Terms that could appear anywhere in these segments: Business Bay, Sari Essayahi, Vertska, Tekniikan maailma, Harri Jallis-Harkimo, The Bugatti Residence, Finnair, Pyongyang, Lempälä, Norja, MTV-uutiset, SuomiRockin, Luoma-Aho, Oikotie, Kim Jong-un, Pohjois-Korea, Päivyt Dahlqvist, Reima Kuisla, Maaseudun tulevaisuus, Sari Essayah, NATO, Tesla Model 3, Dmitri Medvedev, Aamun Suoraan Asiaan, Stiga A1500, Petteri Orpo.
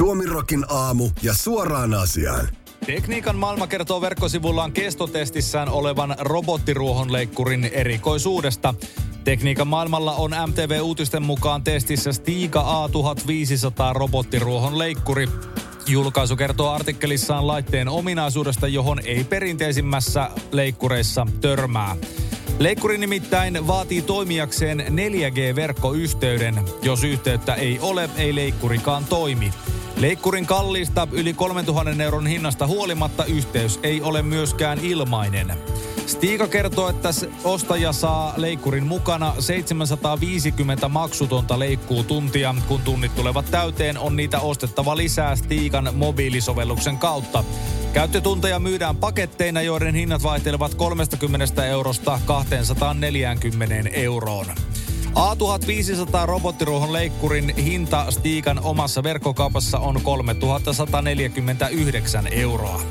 Suomirokin aamu ja suoraan asiaan. Tekniikan maailma kertoo verkkosivullaan kestotestissään olevan robottiruohonleikkurin erikoisuudesta. Tekniikan maailmalla on MTV-uutisten mukaan testissä Stiga A1500 robottiruohonleikkuri. Julkaisu kertoo artikkelissaan laitteen ominaisuudesta, johon ei perinteisimmässä leikkureissa törmää. Leikkuri nimittäin vaatii toimijakseen 4G-verkkoyhteyden. Jos yhteyttä ei ole, ei leikkurikaan toimi. Leikkurin kalliista yli 3 000 euron hinnasta huolimatta yhteys ei ole myöskään ilmainen. Stiga kertoo, että ostaja saa leikkurin mukana 750 maksutonta leikkuutuntia. Kun tunnit tulevat täyteen, on niitä ostettava lisää Stigan mobiilisovelluksen kautta. Käyttötunteja myydään paketteina, joiden hinnat vaihtelevat 30 eurosta 240 euroon. A1500 robottiruohonleikkurin hinta Stigan omassa verkkokaupassa on 3149 euroa.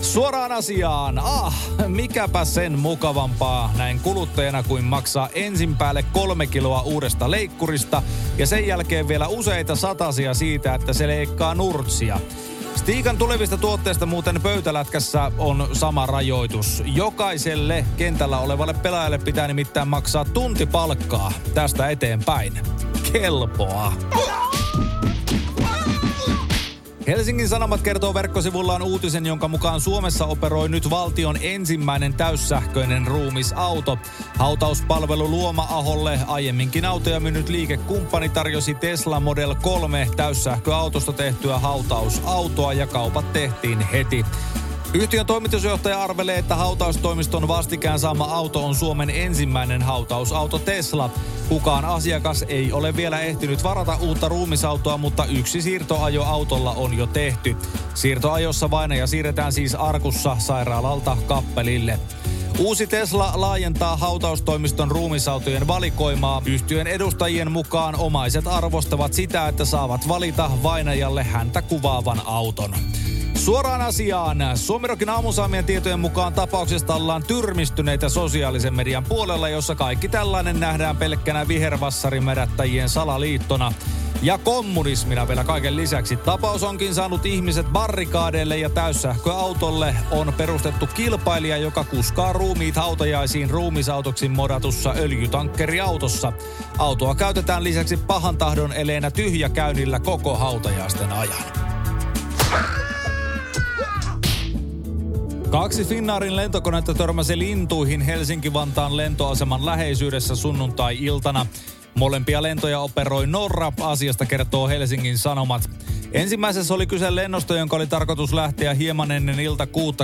Suoraan asiaan, mikäpä sen mukavampaa näin kuluttajana kuin maksaa ensin päälle 3 kiloa uudesta leikkurista ja sen jälkeen vielä useita satasia siitä, että se leikkaa nurtsia. Stigan tulevista tuotteista muuten pöytälätkässä on sama rajoitus. Jokaiselle kentällä olevalle pelaajalle pitää nimittäin maksaa tuntipalkkaa tästä eteenpäin. Kelpoa. Helsingin Sanomat kertoo verkkosivullaan uutisen, jonka mukaan Suomessa operoi nyt valtion ensimmäinen täyssähköinen ruumisauto. Hautauspalvelu Luoma-Aholle aiemminkin autoja myynyt liikekumppani tarjosi Tesla Model 3 täyssähköautosta tehtyä hautausautoa ja kaupat tehtiin heti. Yhtiön toimitusjohtaja arvelee, että hautaustoimiston vastikään saama auto on Suomen ensimmäinen hautausauto Tesla. Kukaan asiakas ei ole vielä ehtinyt varata uutta ruumisautoa, mutta yksi siirtoajo autolla on jo tehty. Siirtoajossa vainaja siirretään siis arkussa sairaalalta kappelille. Uusi Tesla laajentaa hautaustoimiston ruumisautojen valikoimaa. Yhtiön edustajien mukaan omaiset arvostavat sitä, että saavat valita vainajalle häntä kuvaavan auton. Suoraan asiaan. Suomirokin aamun saamien tietojen mukaan tapauksesta ollaan tyrmistyneitä sosiaalisen median puolella, jossa kaikki tällainen nähdään pelkkänä vihervassarimärättäjien salaliittona. Ja kommunismina vielä kaiken lisäksi. Tapaus onkin saanut ihmiset barrikaadeille ja täyssähköautolle on perustettu kilpailija, joka kuskaa ruumiit hautajaisiin ruumisautoksi modatussa öljytankkeriautossa. Autoa käytetään lisäksi pahantahdon eleenä tyhjäkäynnillä koko hautajaisten ajan. 2 Finnairin lentokonetta törmäsi lintuihin Helsinki-Vantaan lentoaseman läheisyydessä sunnuntai-iltana. Molempia lentoja operoi Norja, asiasta kertoo Helsingin Sanomat. Ensimmäisessä oli kyse lennosta, jonka oli tarkoitus lähteä hieman ennen 5:00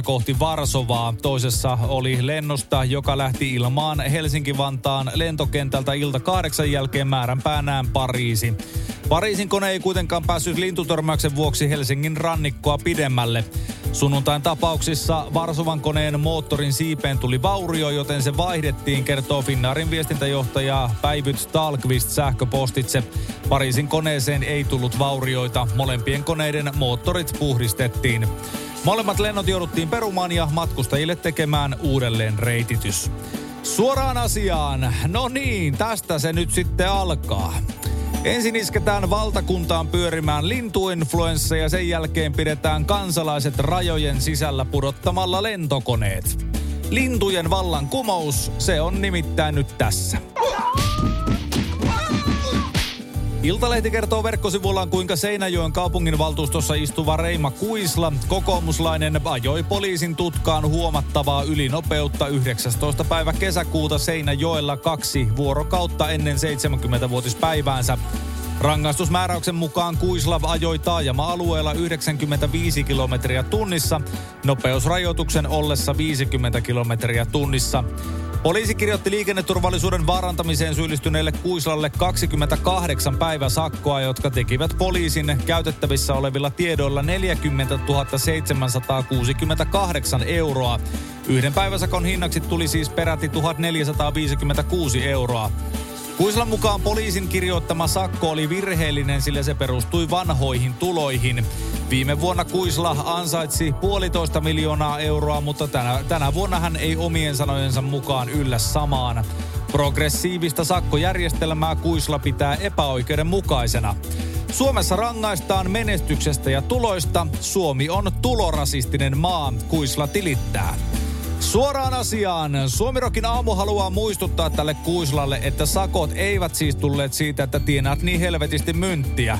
kohti Varsovaa. Toisessa oli lennosta, joka lähti ilmaan Helsinki-Vantaan lentokentältä 7:00 jälkeen määränpäänään Pariisi. Pariisin kone ei kuitenkaan päässyt lintutörmäyksen vuoksi Helsingin rannikkoa pidemmälle. Sunnuntain tapauksissa Varsovan koneen moottorin siipeen tuli vaurio, joten se vaihdettiin, kertoo Finnairin viestintäjohtaja Päivyt Dahlqvist sähköpostitse. Pariisin koneeseen ei tullut vaurioita. Molempien koneiden moottorit puhdistettiin. Molemmat lennot jouduttiin perumaan ja matkustajille tekemään uudelleen reititys. Suoraan asiaan. No niin, tästä se nyt sitten alkaa. Ensin isketään valtakuntaan pyörimään lintuinfluenssa ja sen jälkeen pidetään kansalaiset rajojen sisällä pudottamalla lentokoneet. Lintujen vallankumous, se on nimittäin nyt tässä. Iltalehti kertoo verkkosivullaan, kuinka Seinäjoen kaupunginvaltuustossa istuva Reima Kuisla, kokoomuslainen, ajoi poliisin tutkaan huomattavaa ylinopeutta 19. päivä kesäkuuta Seinäjoella 2 vuorokautta ennen 70-vuotispäiväänsä. Rangaistusmääräyksen mukaan Kuisla ajoi taajama-alueella 95 kilometriä tunnissa, nopeusrajoituksen ollessa 50 kilometriä tunnissa. Poliisi kirjoitti liikenneturvallisuuden vaarantamiseen syyllistyneelle Kuislalle 28 päiväsakkoa, jotka tekivät poliisin käytettävissä olevilla tiedoilla 40 768 euroa. Yhden päiväsakon hinnaksi tuli siis peräti 1456 euroa. Kuislan mukaan poliisin kirjoittama sakko oli virheellinen, sillä se perustui vanhoihin tuloihin. Viime vuonna Kuisla ansaitsi 1,5 miljoonaa euroa, mutta tänä vuonna hän ei omien sanojensa mukaan yllä samaan. Progressiivista sakkojärjestelmää Kuisla pitää epäoikeudenmukaisena. Suomessa rangaistaan menestyksestä ja tuloista. Suomi on tulorasistinen maa, Kuisla tilittää. Suoraan asiaan. Suomirokin aamu haluaa muistuttaa tälle Kuislalle, että sakot eivät siis tulleet siitä, että tienaat niin helvetisti mynttiä.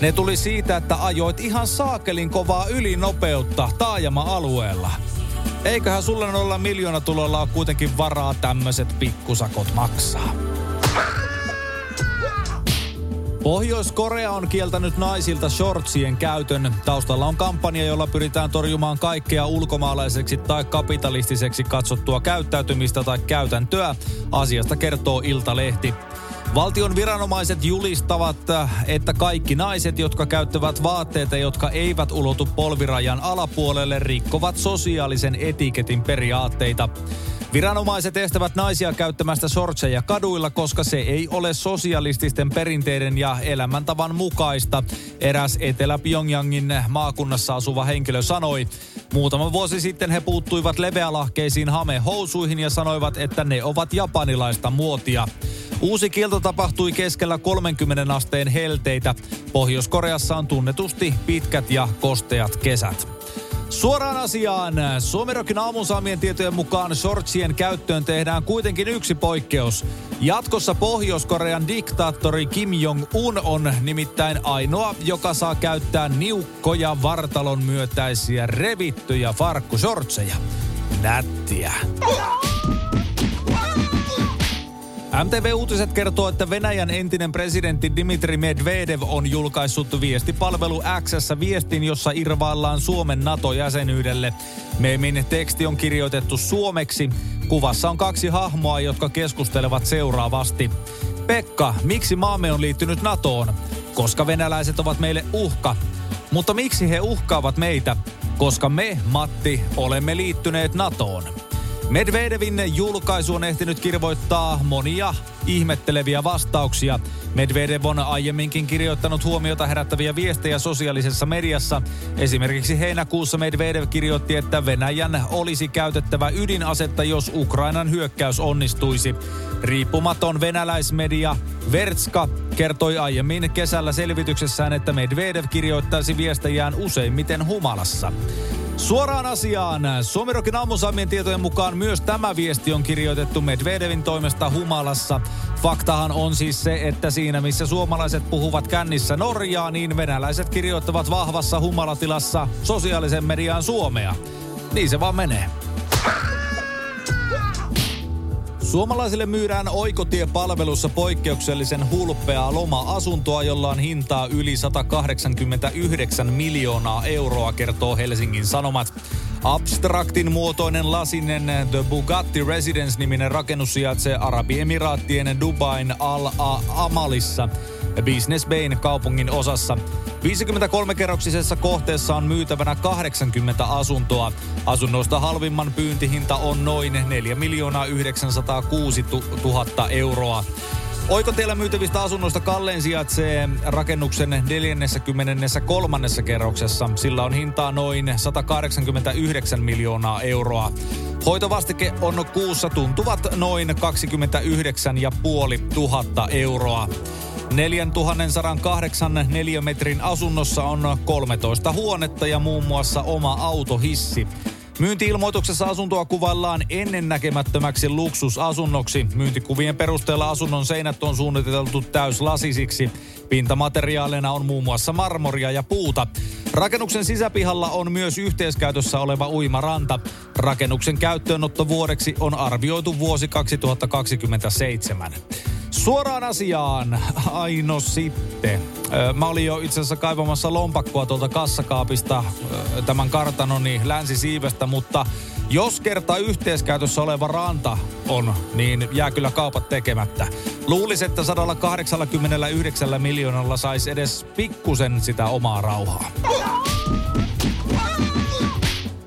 Ne tuli siitä, että ajoit ihan saakelin kovaa ylinopeutta taajama-alueella. Eiköhän sulle noilla miljoonatuloilla ole kuitenkin varaa tämmöiset pikkusakot maksaa. Pohjois-Korea on kieltänyt naisilta shortsien käytön. Taustalla on kampanja, jolla pyritään torjumaan kaikkea ulkomaalaiseksi tai kapitalistiseksi katsottua käyttäytymistä tai käytäntöä. Asiasta kertoo Iltalehti. Valtion viranomaiset julistavat, että kaikki naiset, jotka käyttävät vaatteita, jotka eivät ulotu polvirajan alapuolelle, rikkovat sosiaalisen etiketin periaatteita. Viranomaiset estävät naisia käyttämästä shortseja kaduilla, koska se ei ole sosialististen perinteiden ja elämäntavan mukaista, eräs Etelä-Pyongyangin maakunnassa asuva henkilö sanoi. Muutama vuosi sitten he puuttuivat leveälahkeisiin hamehousuihin ja sanoivat, että ne ovat japanilaista muotia. Uusi kielto tapahtui keskellä 30 asteen helteitä. Pohjois-Koreassa on tunnetusti pitkät ja kosteat kesät. Suoraan asiaan. Suomirokin aamun saamien tietojen mukaan shortsien käyttöön tehdään kuitenkin yksi poikkeus. Jatkossa Pohjois-Korean diktaattori Kim Jong-un on nimittäin ainoa, joka saa käyttää niukkoja vartalon myötäisiä revittyjä farkkushortseja. Nättiä. MTV-uutiset kertoo, että Venäjän entinen presidentti Dmitri Medvedev on julkaissut viestipalvelu X:ssä viestin, jossa irvaillaan Suomen NATO-jäsenyydelle. Meemin teksti on kirjoitettu suomeksi. Kuvassa on kaksi hahmoa, jotka keskustelevat seuraavasti. Pekka, miksi maamme on liittynyt NATOon? Koska venäläiset ovat meille uhka. Mutta miksi he uhkaavat meitä? Koska me, Matti, olemme liittyneet NATOon. Medvedevin julkaisu on ehtinyt kirvoittaa monia ihmetteleviä vastauksia. Medvedev on aiemminkin kirjoittanut huomiota herättäviä viestejä sosiaalisessa mediassa. Esimerkiksi heinäkuussa Medvedev kirjoitti, että Venäjän olisi käytettävä ydinasetta, jos Ukrainan hyökkäys onnistuisi. Riippumaton venäläismedia Vertska kertoi aiemmin kesällä selvityksessään, että Medvedev kirjoittaisi viestejään useimmiten humalassa. Suoraan asiaan. Suomirokin aamusaamien tietojen mukaan myös tämä viesti on kirjoitettu Medvedevin toimesta humalassa. Faktahan on siis se, että siinä missä suomalaiset puhuvat kännissä norjaa, niin venäläiset kirjoittavat vahvassa humalatilassa sosiaalisen mediaan suomea. Niin se vaan menee. Suomalaisille myydään Oikotie-palvelussa poikkeuksellisen hulppeaa loma-asuntoa, jolla on hintaa yli 189 miljoonaa euroa, kertoo Helsingin Sanomat. Abstraktin muotoinen lasinen The Bugatti Residence-niminen rakennus sijaitsee Arabiemiraattien Dubain Al-Amalissa, Business Bayn kaupungin osassa. 53-kerroksisessa kohteessa on myytävänä 80 asuntoa. Asunnoista halvimman pyyntihinta on noin 4 906 000 euroa. Oikotiellä myytävistä asunnoista kallein sijaitsee rakennuksen 43. kerroksessa. Sillä on hintaa noin 189 miljoonaa euroa. Hoitovastike on kuussa tuntuvat noin 29 500 euroa. 4108 neliömetrin asunnossa on 13 huonetta ja muun muassa oma autohissi. Myynti-ilmoituksessa asuntoa kuvaillaan ennennäkemättömäksi luksusasunnoksi. Myyntikuvien perusteella asunnon seinät on suunniteltu täyslasisiksi. Pintamateriaalina on muun muassa marmoria ja puuta. Rakennuksen sisäpihalla on myös yhteiskäytössä oleva uimaranta. Rakennuksen käyttöönottovuodeksi on arvioitu vuosi 2027. Suoraan asiaan. Aino sitten. Mä olin jo itse asiassa kaivamassa lompakkoa tuolta kassakaapista tämän kartanoni länsisiivestä, mutta jos kerta yhteiskäytössä oleva ranta on, niin jää kyllä kaupat tekemättä. Luulisi, että 189 miljoonalla saisi edes pikkusen sitä omaa rauhaa.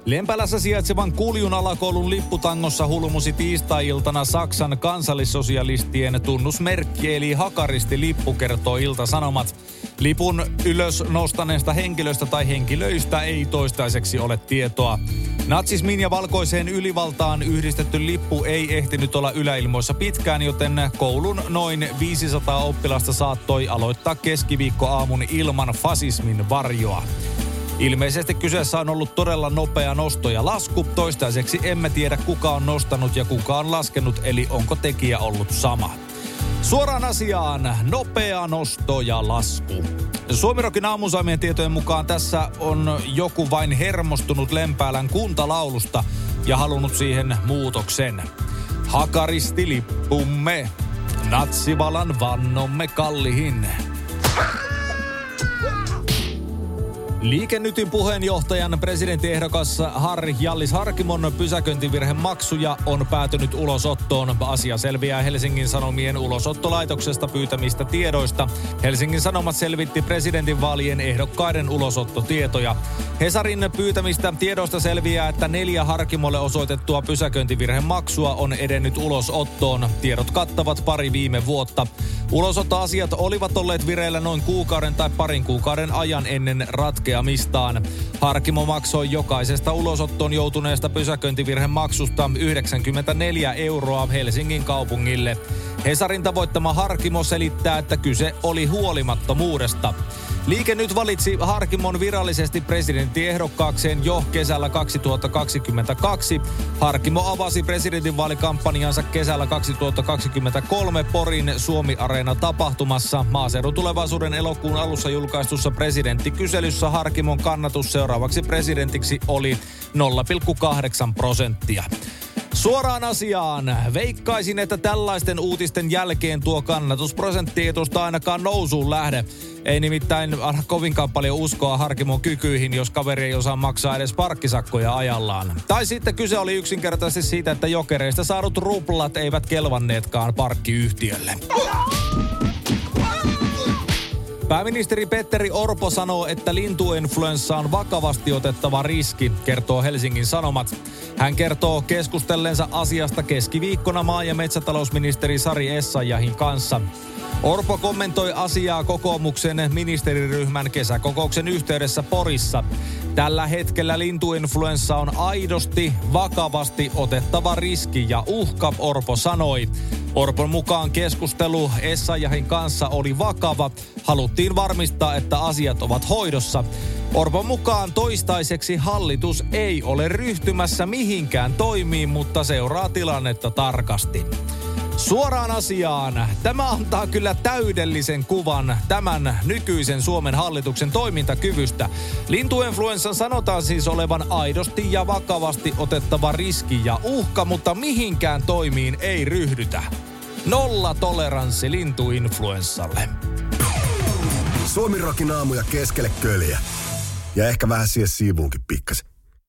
Lempälässä sijaitsevan Kuljun alakoulun lipputangossa hulmusi tiistai-iltana Saksan kansallissosialistien tunnusmerkki eli hakaristilippu, kertoo Ilta-Sanomat. Lipun ylös nostaneesta henkilöstä tai henkilöistä ei toistaiseksi ole tietoa. Natsismin ja valkoiseen ylivaltaan yhdistetty lippu ei ehtinyt olla yläilmoissa pitkään, joten koulun noin 500 oppilasta saattoi aloittaa keskiviikkoaamun ilman fasismin varjoa. Ilmeisesti kyseessä on ollut todella nopea nosto ja lasku. Toistaiseksi emme tiedä, kuka on nostanut ja kuka on laskenut, eli onko tekijä ollut sama. Suoraan asiaan, nopea nosto ja lasku. Suomirokin aamunsaamien tietojen mukaan tässä on joku vain hermostunut Lempäälän kuntalaulusta ja halunnut siihen muutoksen. Hakaristilippumme, natsivalan vannomme kallihin. Liikennytin puheenjohtajan presidenttiehdokas Harri Jallis-Harkimon pysäköintivirhemaksuja on päätynyt ulosottoon. Asia selviää Helsingin Sanomien ulosottolaitoksesta pyytämistä tiedoista. Helsingin Sanomat selvitti presidentinvaalien ehdokkaiden ulosottotietoja. Hesarin pyytämistä tiedoista selviää, että 4 Harkimolle osoitettua pysäköintivirhemaksua on edennyt ulosottoon. Tiedot kattavat pari viime vuotta. Ulosottoasiat olivat olleet vireillä noin kuukauden tai parin kuukauden ajan ennen ratkeamistaan. Harkimo maksoi jokaisesta ulosottoon joutuneesta pysäköintivirhemaksusta 94 € Helsingin kaupungille. Hesarin tavoittama Harkimo selittää, että kyse oli huolimattomuudesta. Liike Nyt valitsi Harkimon virallisesti presidenttiehdokkaakseen jo kesällä 2022. Harkimo avasi presidentinvaalikampanjansa kesällä 2023 Porin Suomi Arena -tapahtumassa. Maaseudun tulevaisuuden elokuun alussa julkaistussa presidenttikyselyssä Harkimon kannatus seuraavaksi presidentiksi oli 0,8%. Suoraan asiaan. Veikkaisin, että tällaisten uutisten jälkeen tuo kannatusprosentti ei tuosta ainakaan nousuun lähde. Ei nimittäin kovinkaan paljon uskoa Harkimon kykyihin, jos kaveri ei osaa maksaa edes parkkisakkoja ajallaan. Tai sitten kyse oli yksinkertaisesti siitä, että jokereista saadut ruplat eivät kelvanneetkaan parkkiyhtiölle. Pääministeri Petteri Orpo sanoo, että lintuinfluenssa on vakavasti otettava riski, kertoo Helsingin Sanomat. Hän kertoo keskustelleensa asiasta keskiviikkona maa- ja metsätalousministeri Sari Essayahin kanssa. Orpo kommentoi asiaa kokoomuksen ministeriryhmän kesäkokouksen yhteydessä Porissa. Tällä hetkellä lintuinfluenssa on aidosti, vakavasti otettava riski ja uhka, Orpo sanoi. Orpon mukaan keskustelu Essayahin kanssa oli vakava. Haluttiin varmistaa, että asiat ovat hoidossa. Orpon mukaan toistaiseksi hallitus ei ole ryhtymässä mihinkään toimiin, mutta seuraa tilannetta tarkasti. Suoraan asiaan. Tämä antaa kyllä täydellisen kuvan tämän nykyisen Suomen hallituksen toimintakyvystä. Lintuinfluenssan sanotaan siis olevan aidosti ja vakavasti otettava riski ja uhka, mutta mihinkään toimiin ei ryhdytä. Nolla toleranssi lintuinfluenssalle. Suomi rokin aamuja keskelle köljä. Ja ehkä vähän siihen siivuunkin pikkasen.